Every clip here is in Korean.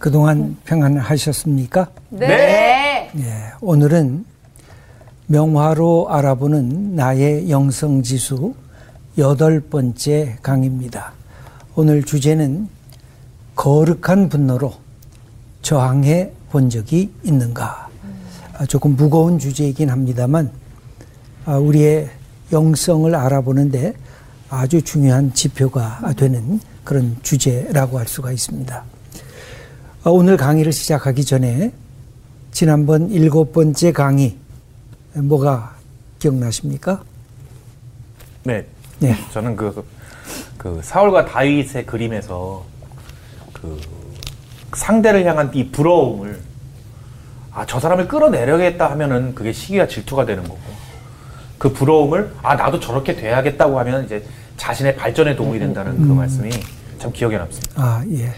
그동안 평안하셨습니까? 네. 예, 오늘은 명화로 알아보는 나의 영성지수 8번째 강의입니다. 오늘 주제는 거룩한 분노로 저항해 본 적이 있는가? 조금 무거운 주제이긴 합니다만 우리의 영성을 알아보는데 아주 중요한 지표가 되는 그런 주제라고 할 수가 있습니다. 오늘 강의를 시작하기 전에 지난번 7번째 강의 뭐가 기억나십니까? 네. 저는 그 사울과 다윗의 그림에서 그 상대를 향한 이 부러움을 저 사람을 끌어내려야겠다 하면은 그게 시기와 질투가 되는 거고, 그 부러움을 나도 저렇게 돼야겠다고 하면 이제 자신의 발전에 도움이 된다는 그 말씀이 참 기억에 남습니다. 예.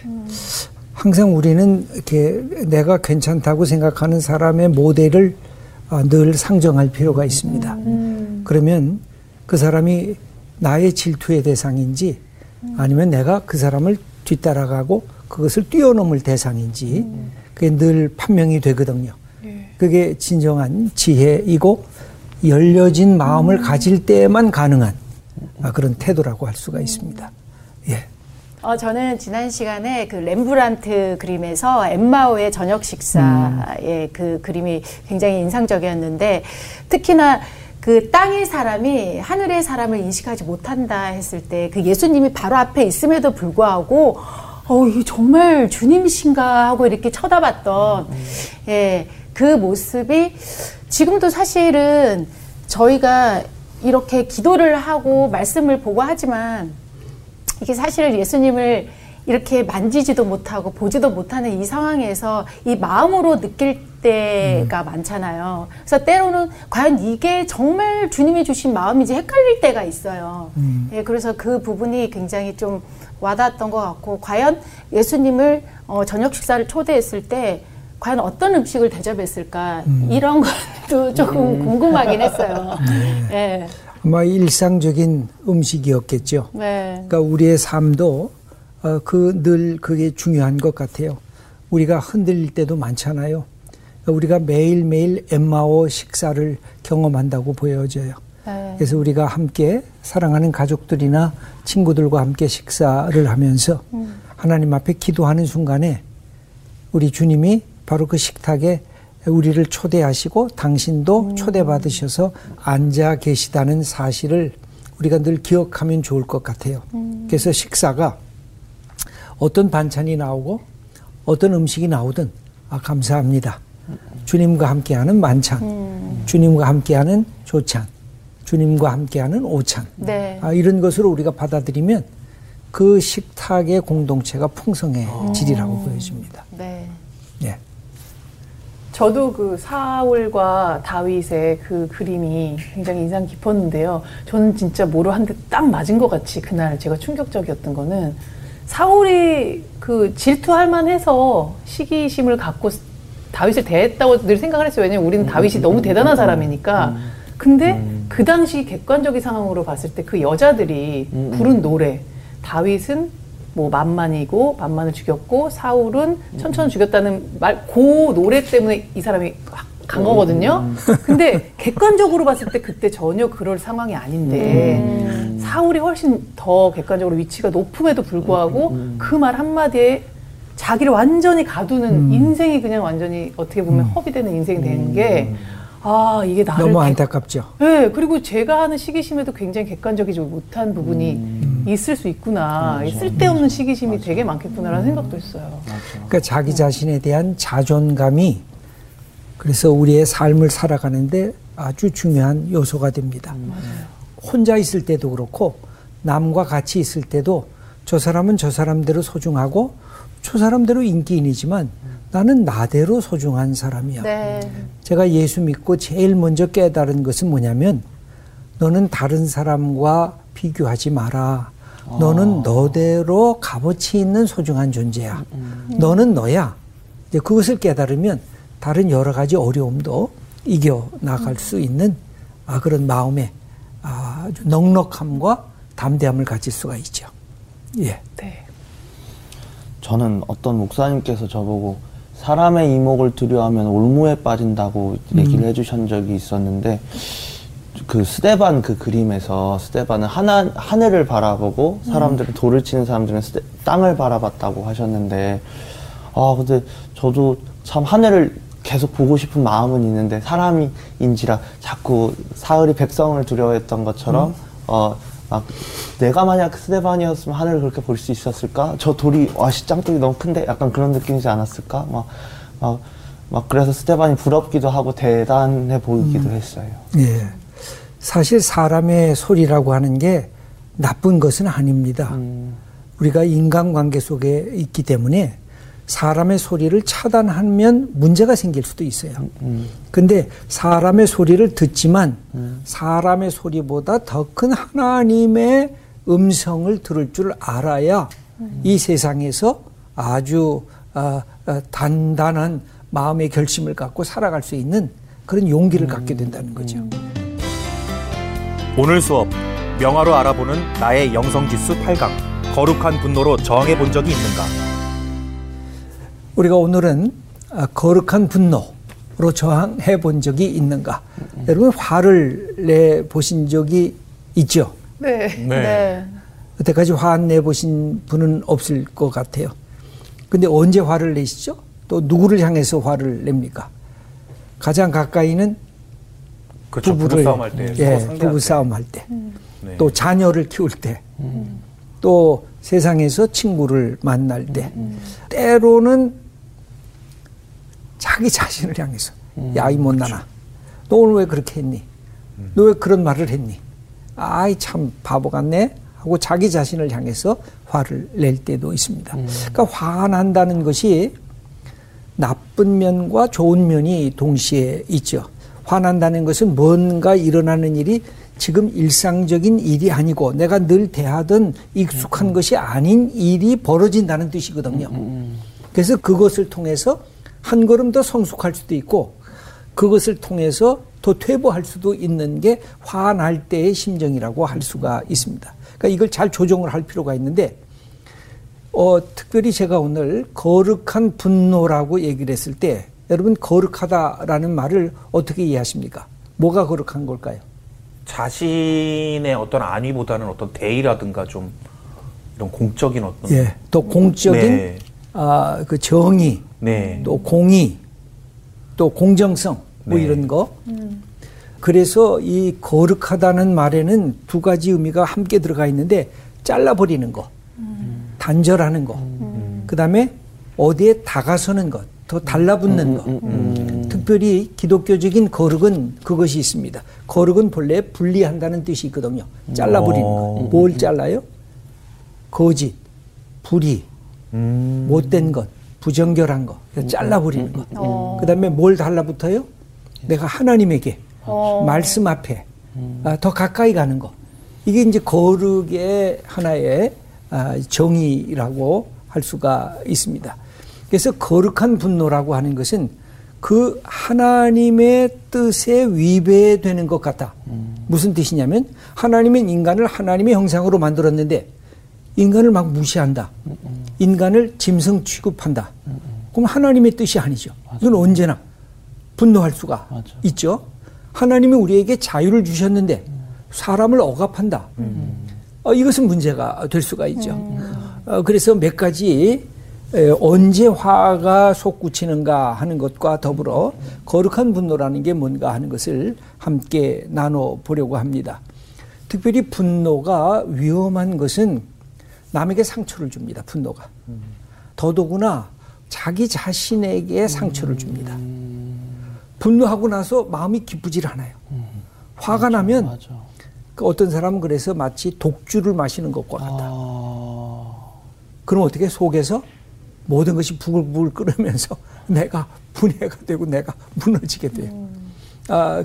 항상 우리는 이렇게 내가 괜찮다고 생각하는 사람의 모델을 늘 상정할 필요가 있습니다. 그러면 그 사람이 나의 질투의 대상인지 아니면 내가 그 사람을 뒤따라가고 그것을 뛰어넘을 대상인지 그게 늘 판명이 되거든요. 그게 진정한 지혜이고 열려진 마음을 가질 때에만 가능한 그런 태도라고 할 수가 있습니다. 예. 저는 지난 시간에 그 렘브란트 그림에서 엠마오의 저녁 식사의 그 그림이 굉장히 인상적이었는데, 특히나 그 땅의 사람이 하늘의 사람을 인식하지 못한다 했을 때 그 예수님이 바로 앞에 있음에도 불구하고 이게 정말 주님이신가 하고 이렇게 쳐다봤던 예, 그 모습이 지금도 사실은 저희가 이렇게 기도를 하고 말씀을 보고 하지만 이게 사실은 예수님을 이렇게 만지지도 못하고 보지도 못하는 이 상황에서 이 마음으로 느낄 때가 많잖아요. 그래서 때로는 과연 이게 정말 주님이 주신 마음인지 헷갈릴 때가 있어요. 예, 그래서 그 부분이 굉장히 좀 와닿았던 것 같고, 과연 예수님을 저녁 식사를 초대했을 때 과연 어떤 음식을 대접했을까, 이런 것도 조금 궁금하긴 했어요. 네. 예. 아마 일상적인 음식이었겠죠. 네. 그러니까 우리의 삶도 늘 그게 중요한 것 같아요. 우리가 흔들릴 때도 많잖아요. 우리가 매일매일 엠마오 식사를 경험한다고 보여져요. 네. 그래서 우리가 함께 사랑하는 가족들이나 친구들과 함께 식사를 하면서 하나님 앞에 기도하는 순간에 우리 주님이 바로 그 식탁에 우리를 초대하시고 당신도 초대받으셔서 앉아 계시다는 사실을 우리가 늘 기억하면 좋을 것 같아요. 그래서 식사가 어떤 반찬이 나오고 어떤 음식이 나오든 감사합니다. 주님과 함께하는 만찬, 주님과 함께하는 조찬, 주님과 함께하는 오찬, 네. 이런 것으로 우리가 받아들이면 그 식탁의 공동체가 풍성해지리라고 보여집니다. 네. 예. 저도 그 사울과 다윗의 그 그림이 굉장히 인상 깊었는데요. 저는 진짜 뭐로 한 대 딱 맞은 것 같이 그날 제가 충격적이었던 거는, 사울이 그 질투할 만해서 시기심을 갖고 다윗을 대했다고 늘 생각을 했어요. 왜냐면 우리는 다윗이 너무 대단한 사람이니까. 근데 그 당시 객관적인 상황으로 봤을 때 그 여자들이 부른 노래, 다윗은 뭐 만만을 죽였고 사울은 천천히 죽였다는 말, 그 노래 때문에 이 사람이 확 간 거거든요. 근데 객관적으로 봤을 때 그때 전혀 그럴 상황이 아닌데 사울이 훨씬 더 객관적으로 위치가 높음에도 불구하고 그 말 한마디에 자기를 완전히 가두는 인생이 그냥 완전히 어떻게 보면 허비되는 인생이 되는 게 이게 나를 너무 안타깝죠. 네, 그리고 제가 하는 시기심에도 굉장히 객관적이지 못한 부분이 있을 수 있구나. 맞아, 쓸데없는 시기심이 되게 많겠구나라는 생각도 했어요. 그러니까 자기 자신에 대한 자존감이 그래서 우리의 삶을 살아가는데 아주 중요한 요소가 됩니다. 혼자 있을 때도 그렇고 남과 같이 있을 때도 저 사람은 저 사람대로 소중하고 저 사람대로 인기인이지만 나는 나대로 소중한 사람이야. 네. 제가 예수 믿고 제일 먼저 깨달은 것은 뭐냐면, 너는 다른 사람과 비교하지 마라. 너는 너대로 값어치 있는 소중한 존재야. 너는 너야. 이제 그것을 깨달으면 다른 여러 가지 어려움도 이겨나갈 수 있는 그런 마음의 아주 넉넉함과 담대함을 가질 수가 있죠. 예. 네. 저는 어떤 목사님께서 저보고 사람의 이목을 두려워하면 올무에 빠진다고 얘기를 해주신 적이 있었는데, 그 스데반 그 그림에서 스데반은 하늘을 바라보고 사람들은 돌을 치는 사람들은 땅을 바라봤다고 하셨는데, 아 근데 저도 참 하늘을 계속 보고 싶은 마음은 있는데 사람인지라 자꾸 사울이 백성을 두려워했던 것처럼 막 내가 만약 스데반이었으면 하늘을 그렇게 볼 수 있었을까? 저 돌이 와씨 짱돌이 너무 큰데 약간 그런 느낌이지 않았을까? 막 그래서 스데반이 부럽기도 하고 대단해 보이기도 했어요. 예, 사실 사람의 소리라고 하는 게 나쁜 것은 아닙니다. 우리가 인간관계 속에 있기 때문에 사람의 소리를 차단하면 문제가 생길 수도 있어요. 근데 사람의 소리를 듣지만 사람의 소리보다 더 큰 하나님의 음성을 들을 줄 알아야 이 세상에서 아주 단단한 마음의 결심을 갖고 살아갈 수 있는 그런 용기를 갖게 된다는 거죠. 오늘 수업 명화로 알아보는 나의 영성지수 8강, 거룩한 분노로 저항해 본 적이 있는가? 우리가 오늘은 거룩한 분노로 저항해 본 적이 있는가? 여러분 화를 내 보신 적이 있죠? 네. 네. 여태까지 화 안 내 보신 분은 없을 것 같아요. 근데 언제 화를 내시죠? 또 누구를 향해서 화를 냅니까? 가장 가까이는 그렇죠, 부부싸움 할 때, 예, 부부싸움 할 때, 또 자녀를 키울 때, 또 세상에서 친구를 만날 때, 때로는 자기 자신을 향해서 야, 이 못나나, 너 오늘 왜 그렇게 했니? 너 왜 그런 말을 했니? 아이 참 바보 같네 하고 자기 자신을 향해서 화를 낼 때도 있습니다. 그러니까 화난다는 것이 나쁜 면과 좋은 면이 동시에 있죠. 화난다는 것은 뭔가 일어나는 일이 지금 일상적인 일이 아니고 내가 늘 대하던 익숙한 것이 아닌 일이 벌어진다는 뜻이거든요. 그래서 그것을 통해서 한 걸음 더 성숙할 수도 있고 그것을 통해서 더 퇴보할 수도 있는 게 화날 때의 심정이라고 할 수가 있습니다. 그러니까 이걸 잘 조정을 할 필요가 있는데, 특별히 제가 오늘 거룩한 분노라고 얘기를 했을 때 여러분 거룩하다라는 말을 어떻게 이해하십니까? 뭐가 거룩한 걸까요? 자신의 어떤 안위보다는 어떤 대의라든가 좀 이런 공적인 어떤, 예, 또 공적인, 네, 그 정의, 네, 또 공의, 또 공정성, 뭐, 네, 이런 거. 그래서 이 거룩하다는 말에는 두 가지 의미가 함께 들어가 있는데, 잘라버리는 거, 단절하는 거, 그 다음에 어디에 다가서는 것, 더 달라붙는 것. 특별히 기독교적인 거룩은 그것이 있습니다. 거룩은 본래 분리한다는 뜻이 있거든요. 잘라버리는 것. 뭘 잘라요? 거짓, 불의, 못된 것, 부정결한 것. 잘라버리는 것. 그 다음에 뭘 달라붙어요? 내가 하나님에게, 말씀 앞에 더 가까이 가는 것. 이게 이제 거룩의 하나의 정의라고 할 수가 있습니다. 그래서 거룩한 분노라고 하는 것은 그 하나님의 뜻에 위배되는 것 같다. 무슨 뜻이냐면 하나님은 인간을 하나님의 형상으로 만들었는데 인간을 막 무시한다. 인간을 짐승 취급한다. 그럼 하나님의 뜻이 아니죠. 맞아. 이건 언제나 분노할 수가, 맞아, 있죠. 하나님이 우리에게 자유를 주셨는데 사람을 억압한다. 이것은 문제가 될 수가 있죠. 그래서 몇 가지 언제 화가 솟구치는가 하는 것과 더불어 거룩한 분노라는 게 뭔가 하는 것을 함께 나눠보려고 합니다. 특별히 분노가 위험한 것은 남에게 상처를 줍니다. 분노가 더더구나 자기 자신에게 상처를 줍니다. 분노하고 나서 마음이 기쁘질 않아요. 화가, 맞아, 나면, 맞아, 어떤 사람은 그래서 마치 독주를 마시는 것과 같다. 그럼 어떻게 속에서 모든 것이 부글부글 끓으면서 내가 분해가 되고 내가 무너지게 돼요.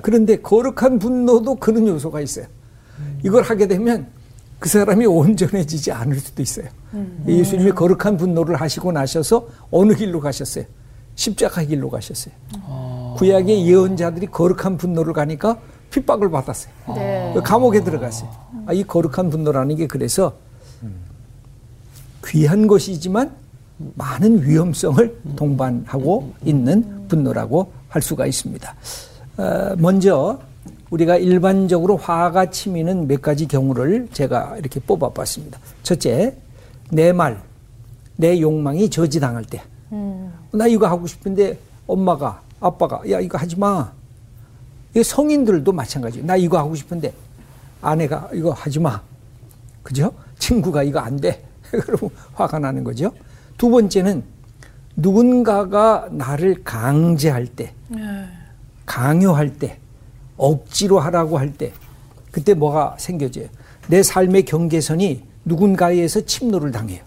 그런데 거룩한 분노도 그런 요소가 있어요. 이걸 하게 되면 그 사람이 온전해지지 않을 수도 있어요. 예수님이 거룩한 분노를 하시고 나셔서 어느 길로 가셨어요? 십자가 길로 가셨어요. 구약의 예언자들이 거룩한 분노를 가니까 핍박을 받았어요. 감옥에 들어갔어요. 이 거룩한 분노라는 게 그래서 귀한 것이지만 많은 위험성을 동반하고 있는 분노라고 할 수가 있습니다. 먼저 우리가 일반적으로 화가 치미는 몇 가지 경우를 제가 이렇게 뽑아봤습니다. 첫째, 내 말, 내 욕망이 저지당할 때. 나 이거 하고 싶은데 엄마가, 아빠가 야 이거 하지 마. 성인들도 마찬가지예요. 나 이거 하고 싶은데 아내가 이거 하지 마. 그죠? 친구가 이거 안 돼. 그러면 화가 나는 거죠. 두 번째는 누군가가 나를 강제할 때, 강요할 때, 억지로 하라고 할 때, 그때 뭐가 생겨져요? 내 삶의 경계선이 누군가에 의해서 침노를 당해요.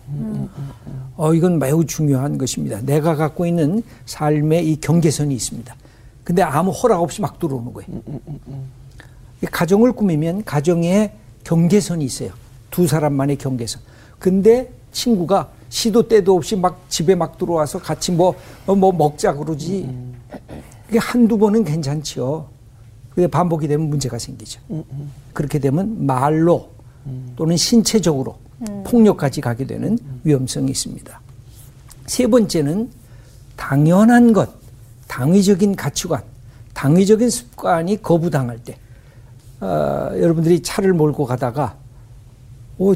이건 매우 중요한 것입니다. 내가 갖고 있는 삶의 이 경계선이 있습니다. 근데 아무 허락 없이 막 들어오는 거예요. 가정을 꾸미면 가정에 경계선이 있어요. 두 사람만의 경계선. 근데 친구가 시도 때도 없이 막 집에 막 들어와서 같이 뭐 먹자 그러지. 이게 한두 번은 괜찮지요. 근데 반복이 되면 문제가 생기죠. 그렇게 되면 말로 또는 신체적으로 폭력까지 가게 되는 위험성이 있습니다. 세 번째는 당연한 것, 당위적인 가치관, 당위적인 습관이 거부당할 때. 여러분들이 차를 몰고 가다가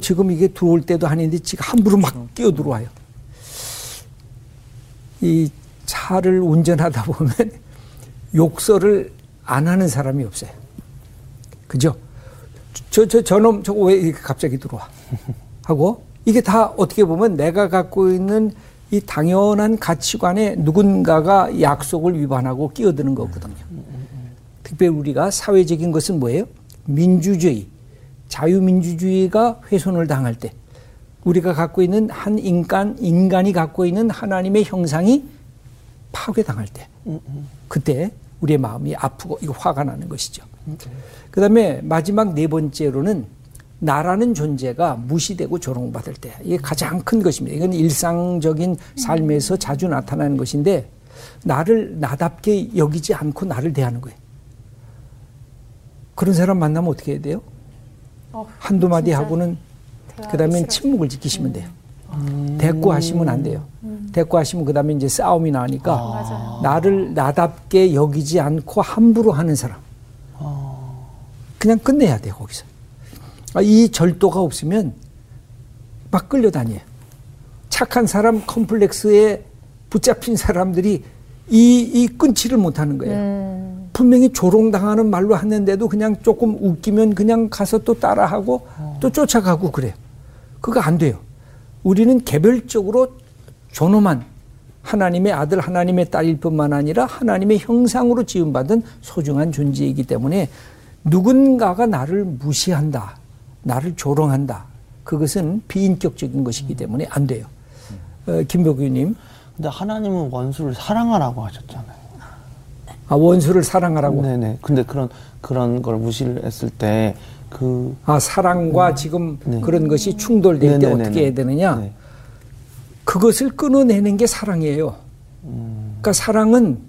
지금 이게 들어올 때도 아닌데 지금 함부로 막 뛰어 들어와요. 이 차를 운전하다 보면 욕설을 안 하는 사람이 없어요. 그죠? 저놈 저거 왜 갑자기 들어와? 하고 이게 다 어떻게 보면 내가 갖고 있는 이 당연한 가치관에 누군가가 약속을 위반하고 끼어드는 거거든요. 특별히 우리가 사회적인 것은 뭐예요? 민주주의, 자유민주주의가 훼손을 당할 때 우리가 갖고 있는 한 인간이 갖고 있는 하나님의 형상이 파괴당할 때 그때 우리의 마음이 아프고 이거 화가 나는 것이죠. 그 다음에 마지막 네 번째로는 나라는 존재가 무시되고 조롱받을 때. 이게 가장 큰 것입니다. 이건 일상적인 삶에서 자주 나타나는 것인데 나를 나답게 여기지 않고 나를 대하는 거예요. 그런 사람 만나면 어떻게 해야 돼요? 한두 마디 하고는 그 다음엔 침묵을 지키시면 돼요. 대꾸하시면 안 돼요. 대꾸하시면 그 다음에 이제 싸움이 나니까 나를 나답게 여기지 않고 함부로 하는 사람. 그냥 끝내야 돼요. 거기서. 이 절도가 없으면 막 끌려다녀요. 착한 사람 컴플렉스에 붙잡힌 사람들이 이 끊지를 못하는 거예요. 분명히 조롱당하는 말로 하는데도 그냥 조금 웃기면 그냥 가서 또 따라하고 또 쫓아가고 그래요. 그거 안 돼요. 우리는 개별적으로 존엄한 하나님의 아들, 하나님의 딸일 뿐만 아니라 하나님의 형상으로 지음받은 소중한 존재이기 때문에 누군가가 나를 무시한다, 나를 조롱한다. 그것은 비인격적인 것이기 때문에 안 돼요. 김복규님. 근데 하나님은 원수를 사랑하라고 하셨잖아요. 원수를 사랑하라고. 네네. 근데 그런 걸 무시를 했을 때 사랑과 지금 그런 것이 충돌될 때 어떻게 해야 되느냐? 네. 그것을 끊어내는 게 사랑이에요. 그러니까 사랑은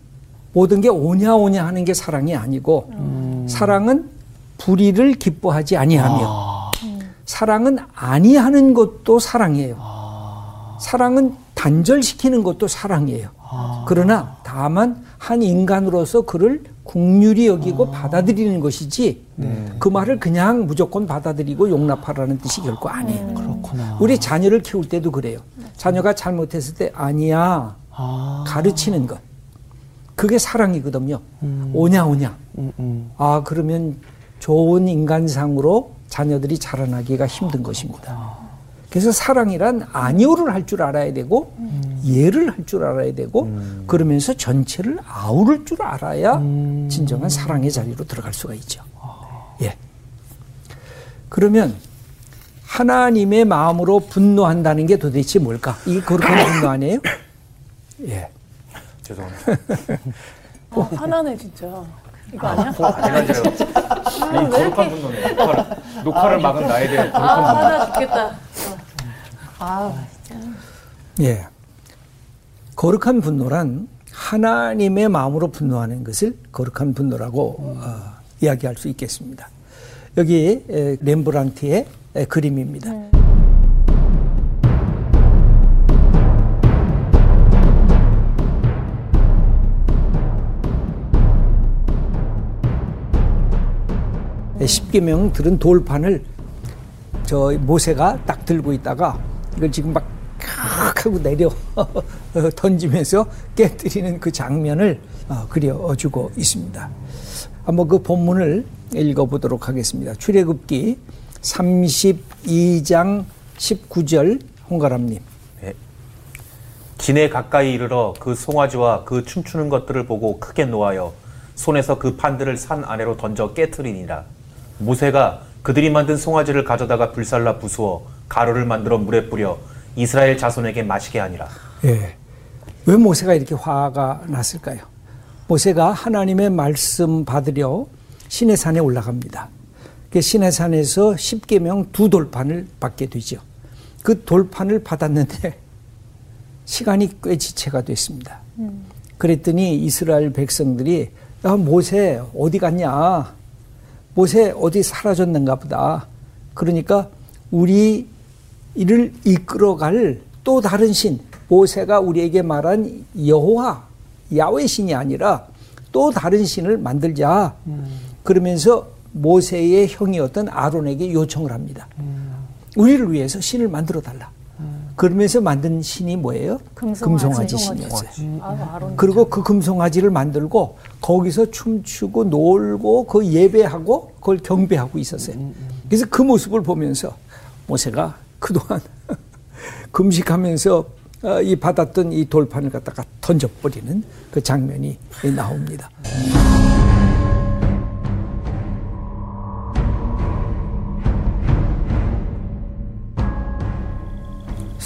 모든 게 오냐오냐 하는 게 사랑이 아니고 사랑은 불의를 기뻐하지 아니하며 사랑은 아니하는 것도 사랑이에요. 사랑은 단절시키는 것도 사랑이에요. 그러나 다만 한 인간으로서 그를 긍휼히 여기고 받아들이는 것이지 그 말을 그냥 무조건 받아들이고 용납하라는 뜻이 결코 아니에요. 그렇구나. 우리 자녀를 키울 때도 그래요. 자녀가 잘못했을 때 아니야 가르치는 것. 그게 사랑이거든요. 오냐오냐. 그러면 좋은 인간상으로 자녀들이 자라나기가 힘든 것입니다. 그래서 사랑이란 아니오를 할 줄 알아야 되고 예를 할 줄 알아야 되고 그러면서 전체를 아우를 줄 알아야 진정한 사랑의 자리로 들어갈 수가 있죠. 예. 그러면 하나님의 마음으로 분노한다는 게 도대체 뭘까? 이게 그렇게 분노 아니에요? 예. 죄송합니다. 화나네 진짜. 이거 아니야? 이 거룩한 분노네. 녹화를 막은 나에 대한 거룩한 분노. 화나 죽겠다. 진짜. 예. 거룩한 분노란 하나님의 마음으로 분노하는 것을 거룩한 분노라고 이야기할 수 있겠습니다. 여기 렘브란트의 그림입니다. 십계명 들은 돌판을 저 모세가 딱 들고 있다가 이걸 지금 막 하고 내려 던지면서 깨뜨리는 그 장면을 그려주고 있습니다. 한번 그 본문을 읽어보도록 하겠습니다. 출애굽기 32장 19절 홍가람님. 네. 기내 가까이 이르러 그 송아지와 그 춤추는 것들을 보고 크게 노하여 손에서 그 판들을 산 아래로 던져 깨트리니라. 모세가 그들이 만든 송아지를 가져다가 불살라 부수어 가루를 만들어 물에 뿌려 이스라엘 자손에게 마시게 하니라. 예. 왜 모세가 이렇게 화가 났을까요? 모세가 하나님의 말씀 받으려 시내산에 올라갑니다. 시내산에서 십계명 두 돌판을 받게 되죠. 그 돌판을 받았는데 시간이 꽤 지체가 됐습니다. 그랬더니 이스라엘 백성들이 야, 모세 어디 갔냐? 모세 어디 사라졌는가 보다. 그러니까 우리 이를 이끌어갈 또 다른 신, 모세가 우리에게 말한 여호와, 야훼 신이 아니라 또 다른 신을 만들자. 그러면서 모세의 형이었던 아론에게 요청을 합니다. 우리를 위해서 신을 만들어 달라. 그러면서 만든 신이 뭐예요? 금송아지 신이었어요. 그리고 그 금송아지를 만들고 거기서 춤추고 놀고 그 예배하고 그걸 경배하고 있었어요. 그래서 그 모습을 보면서 모세가 그동안 금식하면서 이 받았던 이 돌판을 갖다가 던져버리는 그 장면이 나옵니다.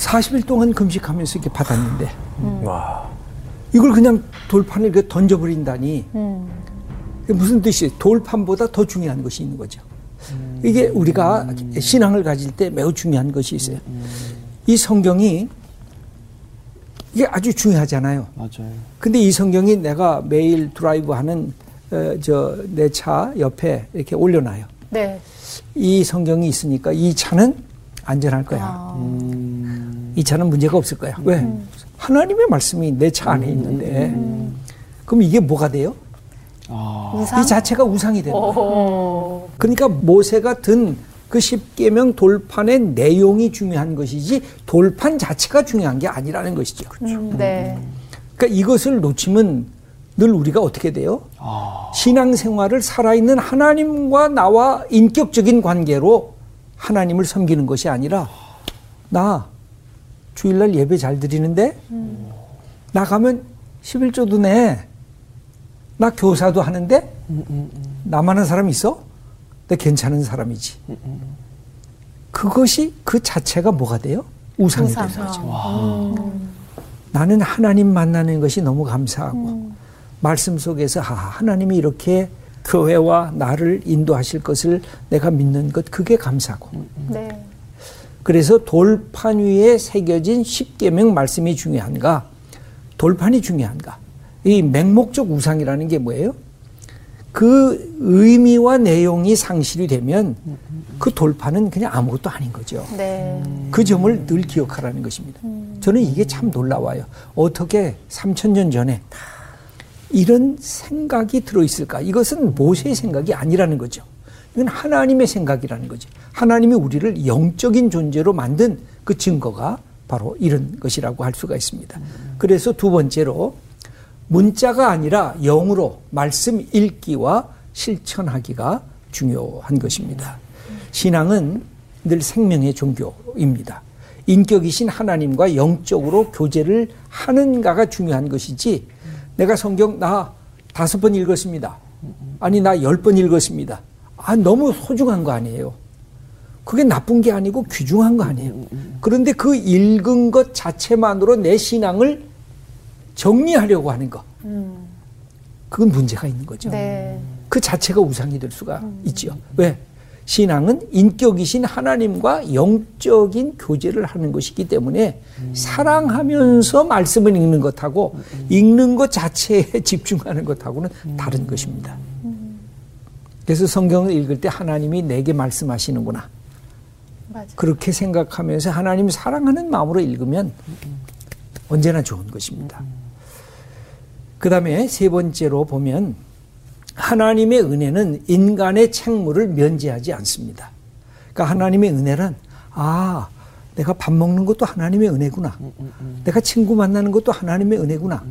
(40일) 동안 금식하면서 이렇게 받았는데 이걸 그냥 돌판을 이렇게 던져버린다니 무슨 뜻이에요? 돌판보다 더 중요한 것이 있는 거죠. 이게 우리가 신앙을 가질 때 매우 중요한 것이 있어요. 이 성경이 이게 아주 중요하잖아요. 맞아요. 근데 이 성경이 내가 매일 드라이브하는 내 차 옆에 이렇게 올려놔요. 네. 이 성경이 있으니까 이 차는 안전할 거야. 이 차는 문제가 없을 거야. 왜? 하나님의 말씀이 내 차 안에 있는데 그럼 이게 뭐가 돼요? 이 자체가 우상이 되는 거예요. 그러니까 모세가 든 그 십계명 돌판의 내용이 중요한 것이지 돌판 자체가 중요한 게 아니라는 것이죠. 그렇죠. 네. 그러니까 이것을 놓치면 늘 우리가 어떻게 돼요? 신앙생활을 살아있는 하나님과 나와 인격적인 관계로 하나님을 섬기는 것이 아니라 나 주일날 예배 잘 드리는데 나가면 11조도 내, 나 교사도 하는데 나만한 사람 있어? 나 괜찮은 사람이지. 그것이 그 자체가 뭐가 돼요? 우상이 되는 거죠. 나는 하나님 만나는 것이 너무 감사하고 말씀 속에서 하나님이 이렇게 교회와 나를 인도하실 것을 내가 믿는 것, 그게 감사하고. 네. 그래서 돌판 위에 새겨진 십계명 말씀이 중요한가? 돌판이 중요한가? 이 맹목적 우상이라는 게 뭐예요? 그 의미와 내용이 상실이 되면 그 돌파는 그냥 아무것도 아닌 거죠. 네. 그 점을 늘 기억하라는 것입니다. 저는 이게 참 놀라워요. 어떻게 3000년 전에 이런 생각이 들어있을까? 이것은 모세의 생각이 아니라는 거죠. 이건 하나님의 생각이라는 거죠. 하나님이 우리를 영적인 존재로 만든 그 증거가 바로 이런 것이라고 할 수가 있습니다. 그래서 두 번째로 문자가 아니라 영으로 말씀 읽기와 실천하기가 중요한 것입니다. 신앙은 늘 생명의 종교입니다. 인격이신 하나님과 영적으로 교제를 하는가가 중요한 것이지 내가 성경 나 5번 읽었습니다. 아니 나 10번 읽었습니다. 아 너무 소중한 거 아니에요. 그게 나쁜 게 아니고 귀중한 거 아니에요. 그런데 그 읽은 것 자체만으로 내 신앙을 정리하려고 하는 것, 그건 문제가 있는 거죠. 네. 그 자체가 우상이 될 수가 있죠. 왜? 신앙은 인격이신 하나님과 영적인 교제를 하는 것이기 때문에 사랑하면서 말씀을 읽는 것하고 읽는 것 자체에 집중하는 것하고는 다른 것입니다. 그래서 성경을 읽을 때 하나님이 내게 말씀하시는구나. 맞아요. 그렇게 생각하면서 하나님 사랑하는 마음으로 읽으면 언제나 좋은 것입니다. 그 다음에 세 번째로 보면 하나님의 은혜는 인간의 책무를 면제하지 않습니다. 그러니까 하나님의 은혜란 내가 밥 먹는 것도 하나님의 은혜구나. 내가 친구 만나는 것도 하나님의 은혜구나.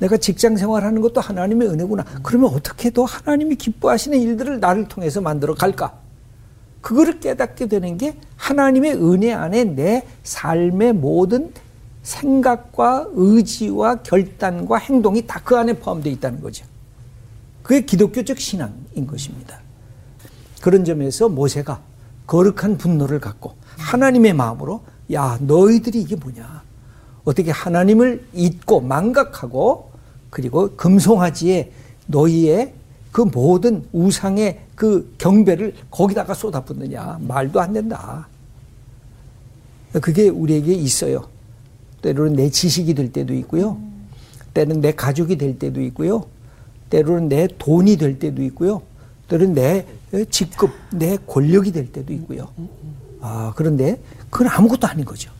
내가 직장 생활하는 것도 하나님의 은혜구나. 그러면 어떻게 더 하나님이 기뻐하시는 일들을 나를 통해서 만들어 갈까? 그거를 깨닫게 되는 게 하나님의 은혜 안에 내 삶의 모든 생각과 의지와 결단과 행동이 다 그 안에 포함되어 있다는 거죠. 그게 기독교적 신앙인 것입니다. 그런 점에서 모세가 거룩한 분노를 갖고 하나님의 마음으로 너희들이 이게 뭐냐, 어떻게 하나님을 잊고 망각하고 그리고 금송아지에 너희의 그 모든 우상의 그 경배를 거기다가 쏟아붓느냐, 말도 안 된다. 그게 우리에게 있어요. 때로는 내 지식이 될 때도 있고요, 때로는 내 가족이 될 때도 있고요, 때로는 내 돈이 될 때도 있고요, 때로는 내 직급, 내 권력이 될 때도 있고요. 그런데 그건 아무것도 아닌 거죠.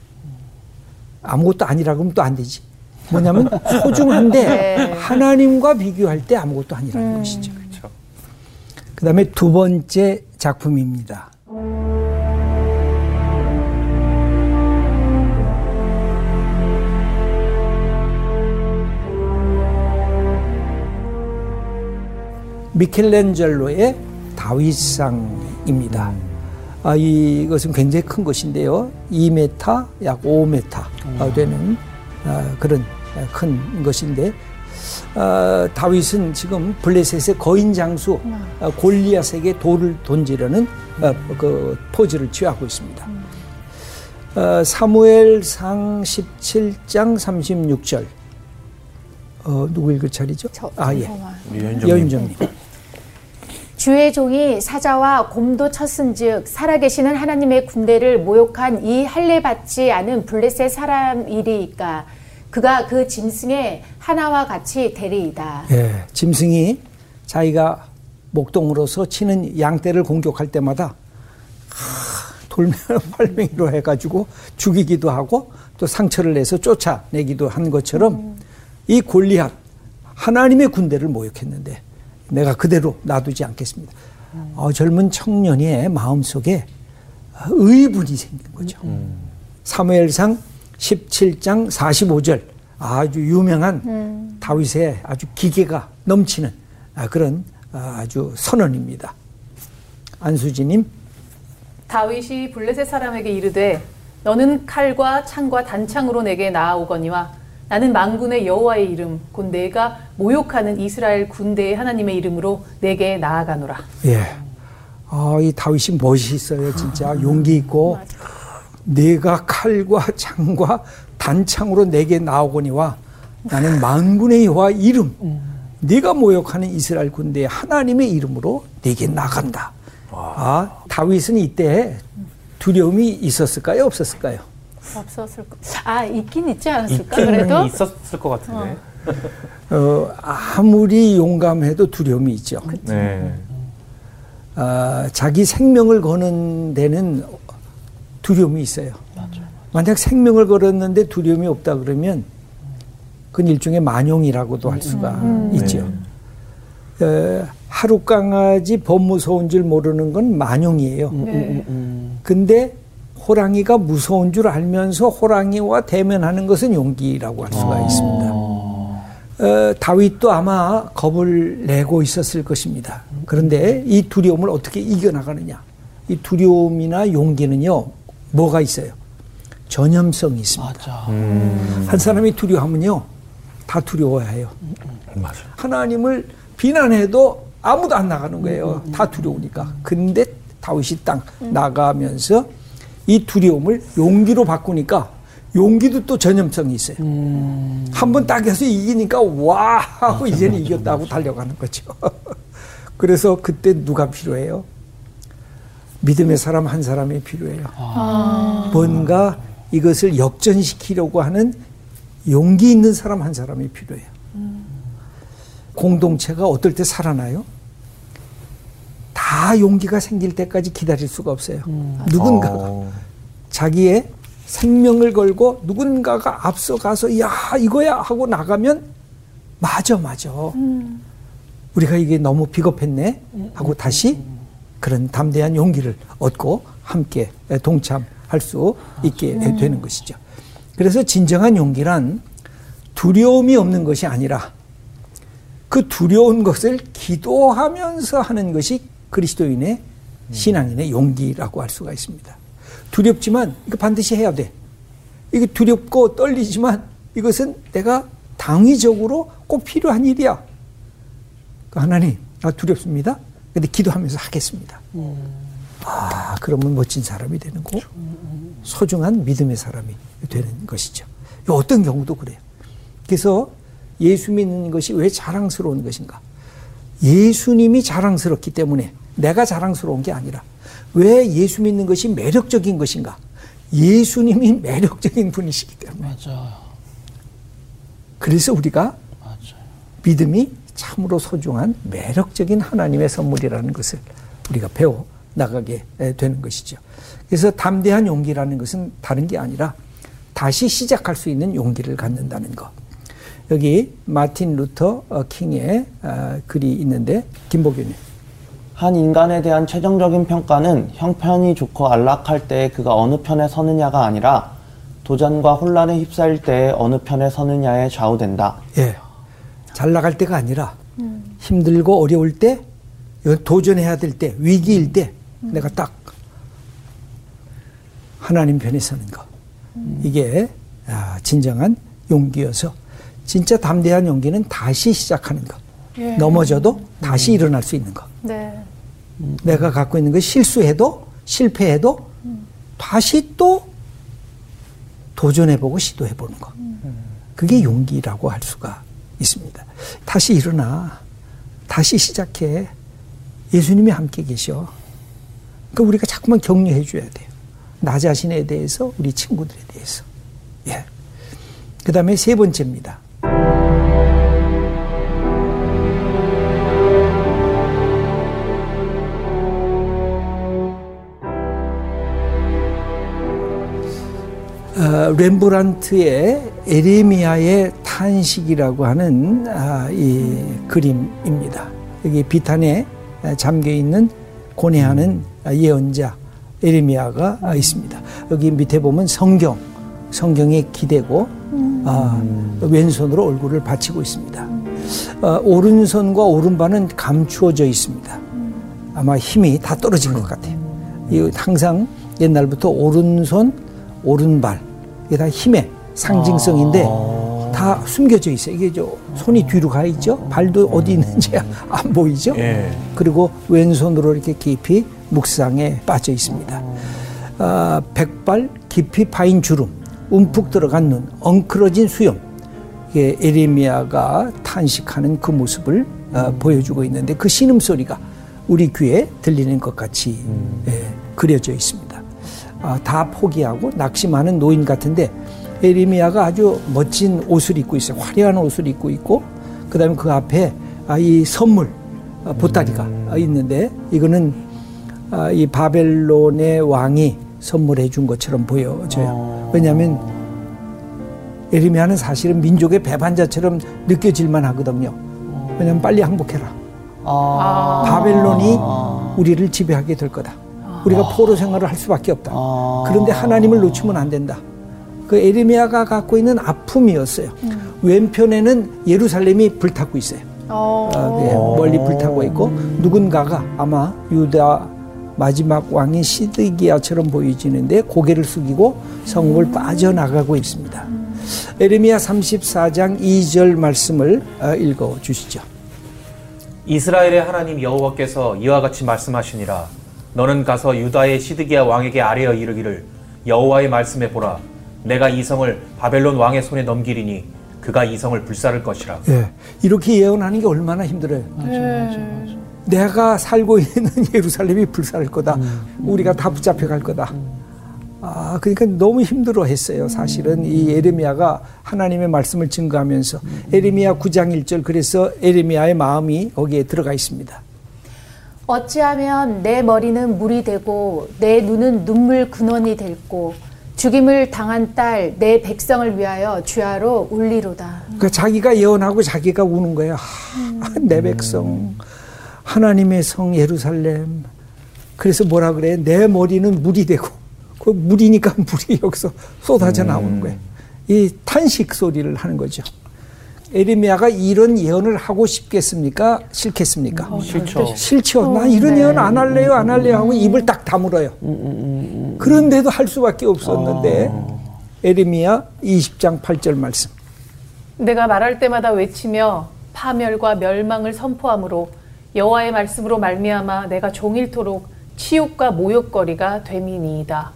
아무것도 아니라고 하면 또 안 되지. 뭐냐면 소중한데 하나님과 비교할 때 아무것도 아니라는 것이죠. 그렇죠. 그다음에 두 번째 작품입니다. 미켈란젤로의 다윗상입니다. 이것은 굉장히 큰 것인데요, 2m, 약 5m 되는 그런 큰 것인데, 다윗은 지금 블레셋의 거인 장수 골리앗에게 돌을 던지려는 그 포즈를 취하고 있습니다. 사무엘상 17장 36절. 누구 읽을 차례죠? 여인정님. 주의 종이 사자와 곰도 쳤은즉 살아계시는 하나님의 군대를 모욕한 이 할례받지 않은 블레셋 사람이리이까. 그가 그 짐승의 하나와 같이 되리이다. 예, 짐승이 자기가 목동으로서 치는 양떼를 공격할 때마다 돌멩이로 해가지고 죽이기도 하고 또 상처를 내서 쫓아내기도 한 것처럼 이 골리앗, 하나님의 군대를 모욕했는데 내가 그대로 놔두지 않겠습니다. 젊은 청년의 마음속에 의분이 생긴 거죠. 사무엘상 17장 45절, 아주 유명한 다윗의 아주 기계가 넘치는 그런 아주 선언입니다. 안수지님. 다윗이 블레셋 사람에게 이르되 너는 칼과 창과 단창으로 내게 나아오거니와 나는 만군의 여호와의 이름 곧 내가 모욕하는 이스라엘 군대의 하나님의 이름으로 내게 나아가노라. 예, 이 다윗이 멋있어요, 진짜. 용기 있고. 맞아. 내가 칼과 창과 단창으로 내게 나오거니와 나는 만군의 여호와의 이름, 네가 모욕하는 이스라엘 군대의 하나님의 이름으로 내게 나간다. 다윗은 이때 두려움이 있었을까요, 없었을까요? 없었을 거. 있긴 있지 않았을까? 그래도 있었을 것 같은데. 아무리 용감해도 두려움이 있죠. 네. 자기 생명을 거는 데는 두려움이 있어요. 맞아요. 만약 생명을 걸었는데 두려움이 없다 그러면 그건 일종의 만용이라고도 할 수가 있죠. 네. 하룻강아지 범 무서운 줄 모르는 건 만용이에요. 네. 근데 호랑이가 무서운 줄 알면서 호랑이와 대면하는 것은 용기라고 할 수가 있습니다. 다윗도 아마 겁을 내고 있었을 것입니다. 그런데 이 두려움을 어떻게 이겨나가느냐. 이 두려움이나 용기는요, 뭐가 있어요? 전염성이 있습니다. 맞아. 한 사람이 두려워하면요, 다 두려워야 해요. 맞아. 하나님을 비난해도 아무도 안 나가는 거예요. 다 두려우니까. 근데 다윗이 딱 나가면서 이 두려움을 용기로 바꾸니까 용기도 또 전염성이 있어요. 한번 딱 해서 이기니까 와 하고 이제는 이겼다 하고 달려가는 거죠. 그래서 그때 누가 필요해요? 믿음의 사람 한 사람이 필요해요. 뭔가 이것을 역전시키려고 하는 용기 있는 사람 한 사람이 필요해요. 공동체가 어떨 때 살아나요? 다 용기가 생길 때까지 기다릴 수가 없어요. 누군가가 자기의 생명을 걸고 누군가가 앞서가서 이거야 하고 나가면 맞아. 우리가 이게 너무 비겁했네 하고 다시 그런 담대한 용기를 얻고 함께 동참할 수 있게 되는 것이죠. 그래서 진정한 용기란 두려움이 없는 것이 아니라 그 두려운 것을 기도하면서 하는 것이 그리스도인의 신앙인의 용기라고 할 수가 있습니다. 두렵지만 이거 반드시 해야 돼. 이거 두렵고 떨리지만 이것은 내가 당위적으로 꼭 필요한 일이야. 하나님, 나 두렵습니다. 근데 기도하면서 하겠습니다. 아, 그러면 멋진 사람이 되는 거고 소중한 믿음의 사람이 되는 것이죠. 어떤 경우도 그래요. 그래서 예수 믿는 것이 왜 자랑스러운 것인가? 예수님이 자랑스럽기 때문에 내가 자랑스러운 게 아니라 왜 예수 믿는 것이 매력적인 것인가? 예수님이 매력적인 분이시기 때문에. 맞아요. 그래서 우리가 맞아요. 믿음이 참으로 소중한 매력적인 하나님의 선물이라는 것을 우리가 배워나가게 되는 것이죠. 그래서 담대한 용기라는 것은 다른 게 아니라 다시 시작할 수 있는 용기를 갖는다는 것. 여기 마틴 루터 킹의 글이 있는데 김복윤님. 한 인간에 대한 최종적인 평가는 형편이 좋고 안락할 때 그가 어느 편에 서느냐가 아니라 도전과 혼란에 휩싸일 때 어느 편에 서느냐에 좌우된다. 예, 잘 나갈 때가 아니라 힘들고 어려울 때, 도전해야 될 때, 위기일 때 내가 딱 하나님 편에 서는 것. 이게 진정한 용기여서 진짜 담대한 용기는 다시 시작하는 것. 예. 넘어져도 다시 일어날 수 있는 것. 네. 내가 갖고 있는 것 실수해도 실패해도 다시 또 도전해보고 시도해보는 것. 그게 용기라고 할 수가 있습니다. 다시 일어나. 다시 시작해. 예수님이 함께 계셔. 그러니까 우리가 자꾸만 격려해 줘야 돼요. 나 자신에 대해서, 우리 친구들에 대해서. 예. 그 다음에 세 번째입니다. 렘브란트의 예레미야의 탄식이라고 하는 이 그림입니다. 여기 비탄에 잠겨있는 고뇌하는 예언자 예레미야가 있습니다. 여기 밑에 보면 성경에 기대고 왼손으로 얼굴을 받치고 있습니다. 오른손과 오른발은 감추어져 있습니다. 아마 힘이 다 떨어진 것 같아요. 항상 옛날부터 오른손, 오른발 이게 다 힘의 상징성인데 다 숨겨져 있어요. 이게 저 손이 뒤로 가 있죠. 발도 어디 있는지 안 보이죠. 예. 그리고 왼손으로 이렇게 깊이 묵상에 빠져 있습니다. 백발 깊이 파인 주름, 움푹 들어간 눈, 엉클어진 수염. 이게 예레미야가 탄식하는 그 모습을 보여주고 있는데 그 신음소리가 우리 귀에 들리는 것 같이 예, 그려져 있습니다. 다 포기하고 낙심하는 노인 같은데 예레미야가 아주 멋진 옷을 입고 있어요. 화려한 옷을 입고 있고 그다음에 그 앞에 이 선물 보따리가 있는데 이거는 이 바벨론의 왕이 선물해 준 것처럼 보여져요. 왜냐하면 예레미야는 사실은 민족의 배반자처럼 느껴질만 하거든요. 왜냐하면 빨리 항복해라. 바벨론이 우리를 지배하게 될 거다. 우리가 포로 생활을 할 수밖에 없다. 그런데 하나님을 놓치면 안 된다. 그 예레미야가 갖고 있는 아픔이었어요. 왼편에는 예루살렘이 불타고 있어요. 네, 멀리 불타고 있고 누군가가 아마 유다 마지막 왕인 시드기야처럼 보이지는데 고개를 숙이고 성읍을 빠져나가고 있습니다. 예레미야 34장 2절 말씀을 읽어주시죠. 이스라엘의 하나님 여호와께서 이와 같이 말씀하시니라. 너는 가서 유다의 시드기야 왕에게 아뢰어 이르기를 여호와의 말씀에 보라. 내가 이 성을 바벨론 왕의 손에 넘기리니 그가 이 성을 불사를 것이라. 예, 이렇게 예언하는 게 얼마나 힘들어요. 맞아. 내가 살고 있는 예루살렘이 불사를 거다. 우리가 다 붙잡혀갈 거다. 그러니까 너무 힘들어했어요. 사실은 이 예레미야가 하나님의 말씀을 증거하면서 예레미야 9장 1절 그래서 예레미야의 마음이 거기에 들어가 있습니다. 어찌하면 내 머리는 물이 되고 내 눈은 눈물 근원이 될고 죽임을 당한 딸 내 백성을 위하여 주야로 울리로다. 그러니까 자기가 예언하고 자기가 우는 거예요. 내 백성, 하나님의 성 예루살렘. 그래서 뭐라 그래? 내 머리는 물이 되고, 그 물이니까 물이 여기서 쏟아져 나오는 거예요. 이 탄식 소리를 하는 거죠. 예레미야가 이런 예언을 하고 싶겠습니까? 싫겠습니까? 싫죠. 나 이런 예언 안 할래요 하고 입을 딱 다물어요. 그런데도 할 수밖에 없었는데 예레미야 20장 8절 말씀. 내가 말할 때마다 외치며 파멸과 멸망을 선포함으로 여호와의 말씀으로 말미암아 내가 종일토록 치욕과 모욕거리가 됨이니이다.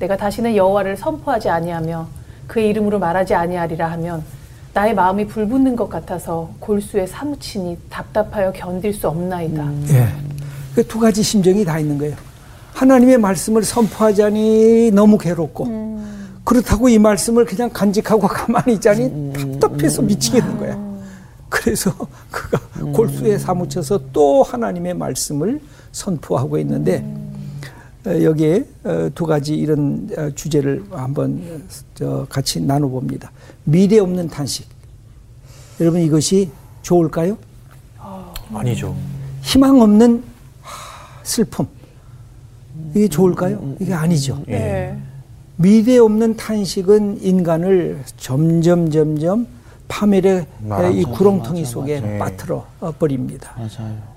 내가 다시는 여호와를 선포하지 아니하며 그의 이름으로 말하지 아니하리라 하면 나의 마음이 불붙는 것 같아서 골수에 사무치니 답답하여 견딜 수 없나이다. 예, 그 두 가지 심정이 다 있는 거예요. 하나님의 말씀을 선포하자니 너무 괴롭고 그렇다고 이 말씀을 그냥 간직하고 가만히 있자니 답답해서 미치겠는 거야. 그래서 그가 골수에 사무쳐서 또 하나님의 말씀을 선포하고 있는데 여기에 두 가지 이런 주제를 한번 같이 나눠봅니다. 미래 없는 탄식. 여러분 이것이 좋을까요? 아니죠. 희망 없는 슬픔. 이게 좋을까요? 이게 아니죠. 네. 미래 없는 탄식은 인간을 점점 파멸의 이 구렁텅이 속에 빠뜨려 버립니다. 맞아요.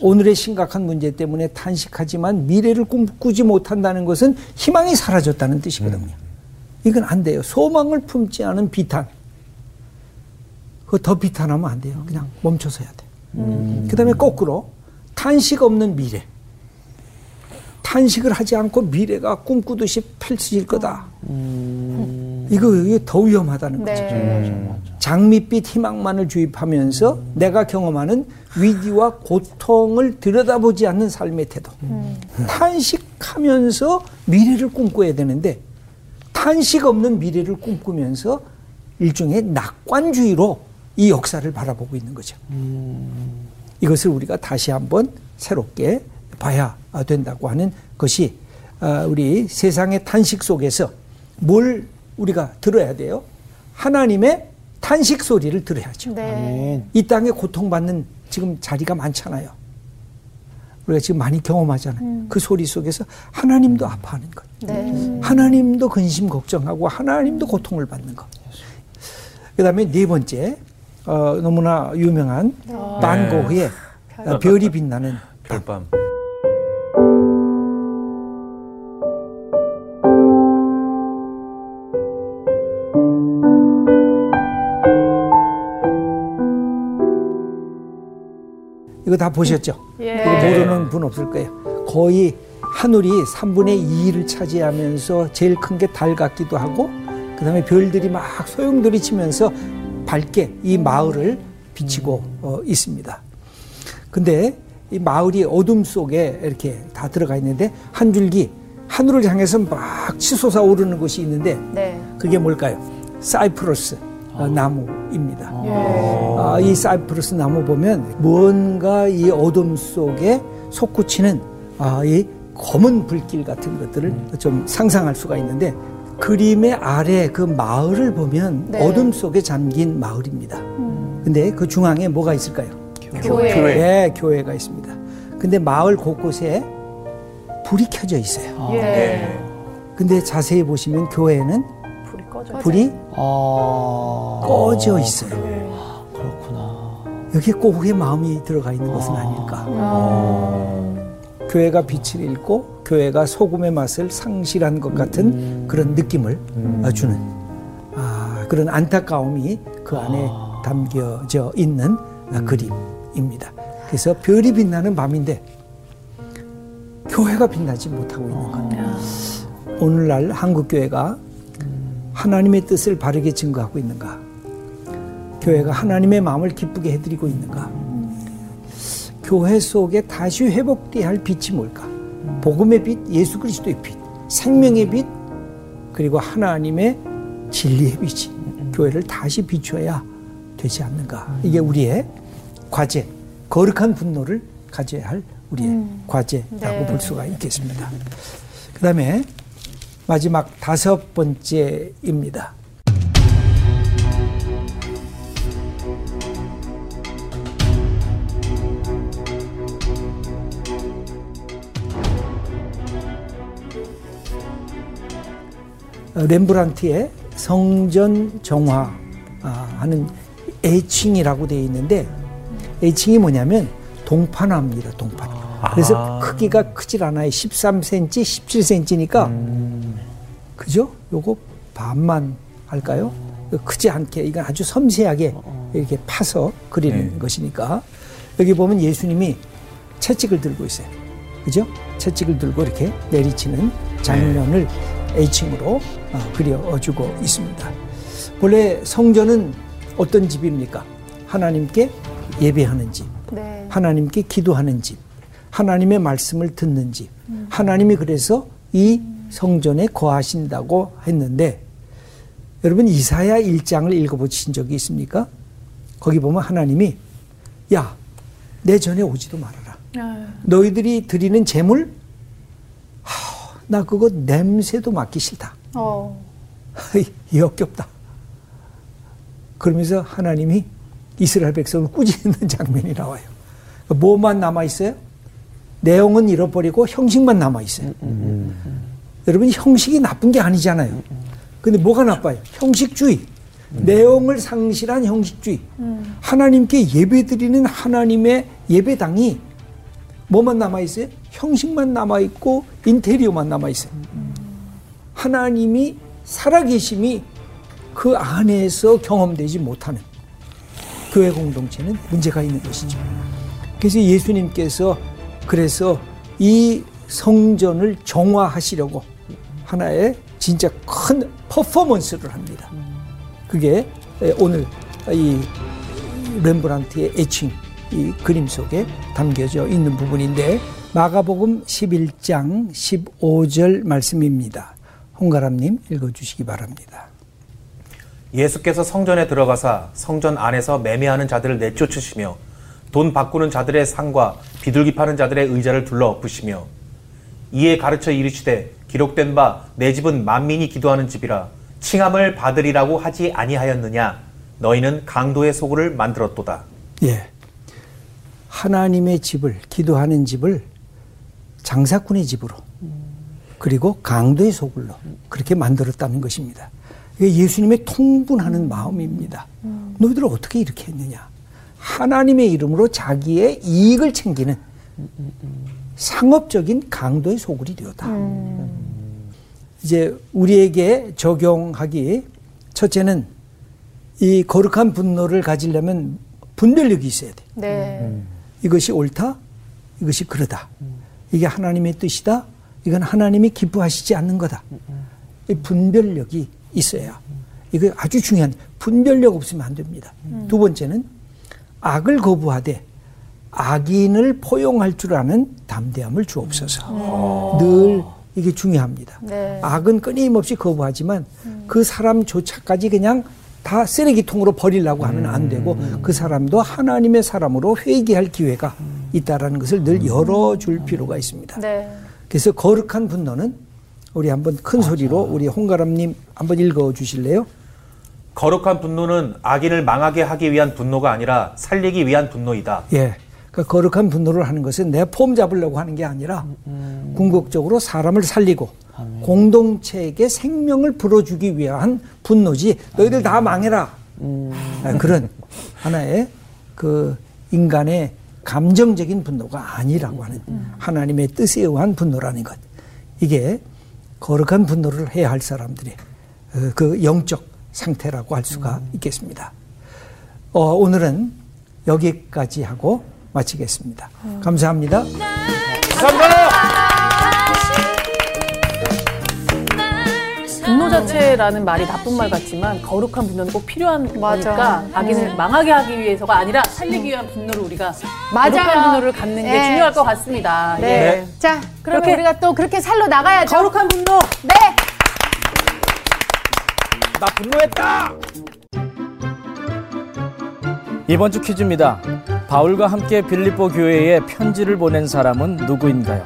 오늘의 심각한 문제 때문에 탄식하지만 미래를 꿈꾸지 못한다는 것은 희망이 사라졌다는 뜻이거든요. 이건 안 돼요. 소망을 품지 않은 비탄. 그거 더 비탄하면 안 돼요. 그냥 멈춰서야 돼요. 그 다음에 거꾸로 탄식 없는 미래. 탄식을 하지 않고 미래가 꿈꾸듯이 펼쳐질 거다. 이거 더 위험하다는 거죠. 네. 장밋빛 희망만을 주입하면서 내가 경험하는 위기와 고통을 들여다보지 않는 삶의 태도. 탄식하면서 미래를 꿈꿔야 되는데 탄식 없는 미래를 꿈꾸면서 일종의 낙관주의로 이 역사를 바라보고 있는 거죠. 이것을 우리가 다시 한번 새롭게 봐야 된다고 하는 것이 우리 세상의 탄식 속에서 뭘 우리가 들어야 돼요? 하나님의 탄식 소리를 들어야죠. 네. 이 땅에 고통받는 지금 자리가 많잖아요. 우리가 지금 많이 경험하잖아요. 그 소리 속에서 하나님도 아파하는 것. 네. 하나님도 근심 걱정하고 하나님도 고통을 받는 것. 그 다음에 네 번째 너무나 유명한 반고흐의 별이 빛나는 별밤. 이거 다 보셨죠? 예. 모르는 분 없을 거예요. 거의 하늘이 3분의 2를 차지하면서 제일 큰 게 달 같기도 하고 그 다음에 별들이 막 소용돌이 치면서 밝게 이 마을을 비치고 있습니다. 근데 이 마을이 어둠 속에 이렇게 다 들어가 있는데 한 줄기 하늘을 향해서 막 치솟아 오르는 곳이 있는데 네. 그게 뭘까요? 사이프러스 나무입니다. 이 사이프러스 나무 보면 뭔가 이 어둠 속에 솟구치는 이 검은 불길 같은 것들을 좀 상상할 수가 있는데 그림의 아래 그 마을을 보면 네. 어둠 속에 잠긴 마을입니다. 근데 그 중앙에 뭐가 있을까요? 교회. 네, 교회가 있습니다. 근데 마을 곳곳에 불이 켜져 있어요. 근데 자세히 보시면 교회는 불이 꺼져 있어요. 그래. 그렇구나. 여기에 꼭 그의 마음이 들어가 있는 것은 아닐까. 교회가 빛을 잃고 교회가 소금의 맛을 상실한 것 같은 그런 느낌을 주는 그런 안타까움이 그 안에 담겨져 있는 그림입니다. 그래서 별이 빛나는 밤인데 교회가 빛나지 못하고 있는 겁니다. 오늘날 한국교회가 하나님의 뜻을 바르게 증거하고 있는가? 교회가 하나님의 마음을 기쁘게 해드리고 있는가? 교회 속에 다시 회복돼야 할 빛이 뭘까? 복음의 빛, 예수 그리스도의 빛, 생명의 빛, 그리고 하나님의 진리의 빛이 교회를 다시 비춰야 되지 않는가? 이게 우리의 과제, 거룩한 분노를 가져야 할 우리의 과제라고 네. 볼 수가 있겠습니다. 그 다음에 마지막 5번째입니다. 렘브란트의 성전 정화하는 에이칭이라고 되어 있는데, 에이칭이 뭐냐면 동판화입니다. 동판화. 그래서 크기가 크질 않아요. 13cm, 17cm니까 그죠? 요거 반만 할까요? 크지 않게, 이건 아주 섬세하게 이렇게 파서 그리는 것이니까. 여기 보면 예수님이 채찍을 들고 있어요. 그죠? 채찍을 들고 이렇게 내리치는 장면을 A칭으로 그려주고 있습니다. 본래 성전은 어떤 집입니까? 하나님께 예배하는 집, 하나님께 기도하는 집, 하나님의 말씀을 듣는 집. 하나님이 그래서 이 성전에 거하신다고 했는데, 여러분 이사야 1장을 읽어보신 적이 있습니까? 거기 보면 하나님이 야, 내 전에 오지도 말아라. 너희들이 드리는 제물, 나 그거 냄새도 맡기 싫다. 역겹다. 그러면서 하나님이 이스라엘 백성을 꾸짖는 장면이 나와요. 뭐만 남아있어요? 내용은 잃어버리고 형식만 남아있어요. 여러분 형식이 나쁜 게 아니잖아요. 근데 뭐가 나빠요? 형식주의. 내용을 상실한 형식주의. 하나님께 예배드리는 하나님의 예배당이 뭐만 남아있어요? 형식만 남아있고 인테리어만 남아있어요. 하나님이 살아계심이 그 안에서 경험되지 못하는 교회 공동체는 문제가 있는 것이죠. 그래서 예수님께서 그래서 이 성전을 정화하시려고 하나의 진짜 큰 퍼포먼스를 합니다. 그게 오늘 이 렘브란트의 에칭, 이 그림 속에 담겨져 있는 부분인데, 마가복음 11장 15절 말씀입니다. 홍가람님 읽어주시기 바랍니다. 예수께서 성전에 들어가사 성전 안에서 매매하는 자들을 내쫓으시며 돈 바꾸는 자들의 상과 비둘기 파는 자들의 의자를 둘러엎으시며 이에 가르쳐 이르시되 기록된 바 내 집은 만민이 기도하는 집이라 칭함을 받으리라고 하지 아니하였느냐. 너희는 강도의 소굴을 만들었도다. 예, 하나님의 집을, 기도하는 집을 장사꾼의 집으로, 그리고 강도의 소굴로 그렇게 만들었다는 것입니다. 이게 예수님의 통분하는 마음입니다. 너희들 어떻게 이렇게 했느냐. 하나님의 이름으로 자기의 이익을 챙기는 상업적인 강도의 소굴이 되었다. 이제 우리에게 적용하기, 첫째는 이 거룩한 분노를 가지려면 분별력이 있어야 돼. 이것이 옳다, 이것이 그러다, 이게 하나님의 뜻이다, 이건 하나님이 기뻐하시지 않는 거다. 이 분별력이 있어야, 이거 아주 중요한, 분별력 없으면 안 됩니다. 두 번째는 악을 거부하되 악인을 포용할 줄 아는 담대함을 주옵소서. 늘 이게 중요합니다. 악은 끊임없이 거부하지만 그 사람조차까지 그냥 다 쓰레기통으로 버리려고 하면 안 되고, 그 사람도 하나님의 사람으로 회개할 기회가 있다라는 것을 늘 열어줄 필요가 있습니다. 그래서 거룩한 분노는 우리 한번 큰 소리로 우리 홍가람님 한번 읽어주실래요? 거룩한 분노는 악인을 망하게 하기 위한 분노가 아니라 살리기 위한 분노이다. 예, 그러니까 거룩한 분노를 하는 것은 내가 폼 잡으려고 하는 게 아니라 궁극적으로 사람을 살리고 공동체에게 생명을 불어주기 위한 분노지, 너희들 다 망해라, 그런 하나의 그 인간의 감정적인 분노가 아니라고 하는, 하나님의 뜻에 의한 분노라는 것. 이게 거룩한 분노를 해야 할 사람들의 그 영적 상태라고 할 수가 있겠습니다. 오늘은 여기까지 하고 마치겠습니다. 감사합니다. 감사합니다. 분노 자체라는 말이 나쁜 말 같지만 거룩한 분노는 꼭 필요한 거니까 악인을 망하게 하기 위해서가 아니라 살리기 위한 분노를 우리가 거룩한 분노를 갖는 게 중요할 것 같습니다. 자, 그러면 그렇게 우리가 또 그렇게 살러 나가야죠. 거룩한 분노. 나 분노했다! 이번 주 퀴즈입니다. 바울과 함께 빌립보 교회에 편지를 보낸 사람은 누구인가요?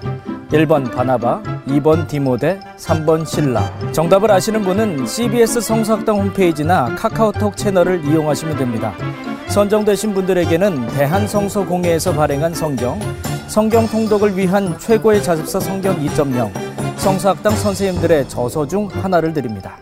1번 바나바, 2번 디모데, 3번 실라. 정답을 아시는 분은 CBS 성서학당 홈페이지나 카카오톡 채널을 이용하시면 됩니다. 선정되신 분들에게는 대한성서공회에서 발행한 성경, 성경 통독을 위한 최고의 자습서 성경 2.0, 성서학당 선생님들의 저서 중 하나를 드립니다.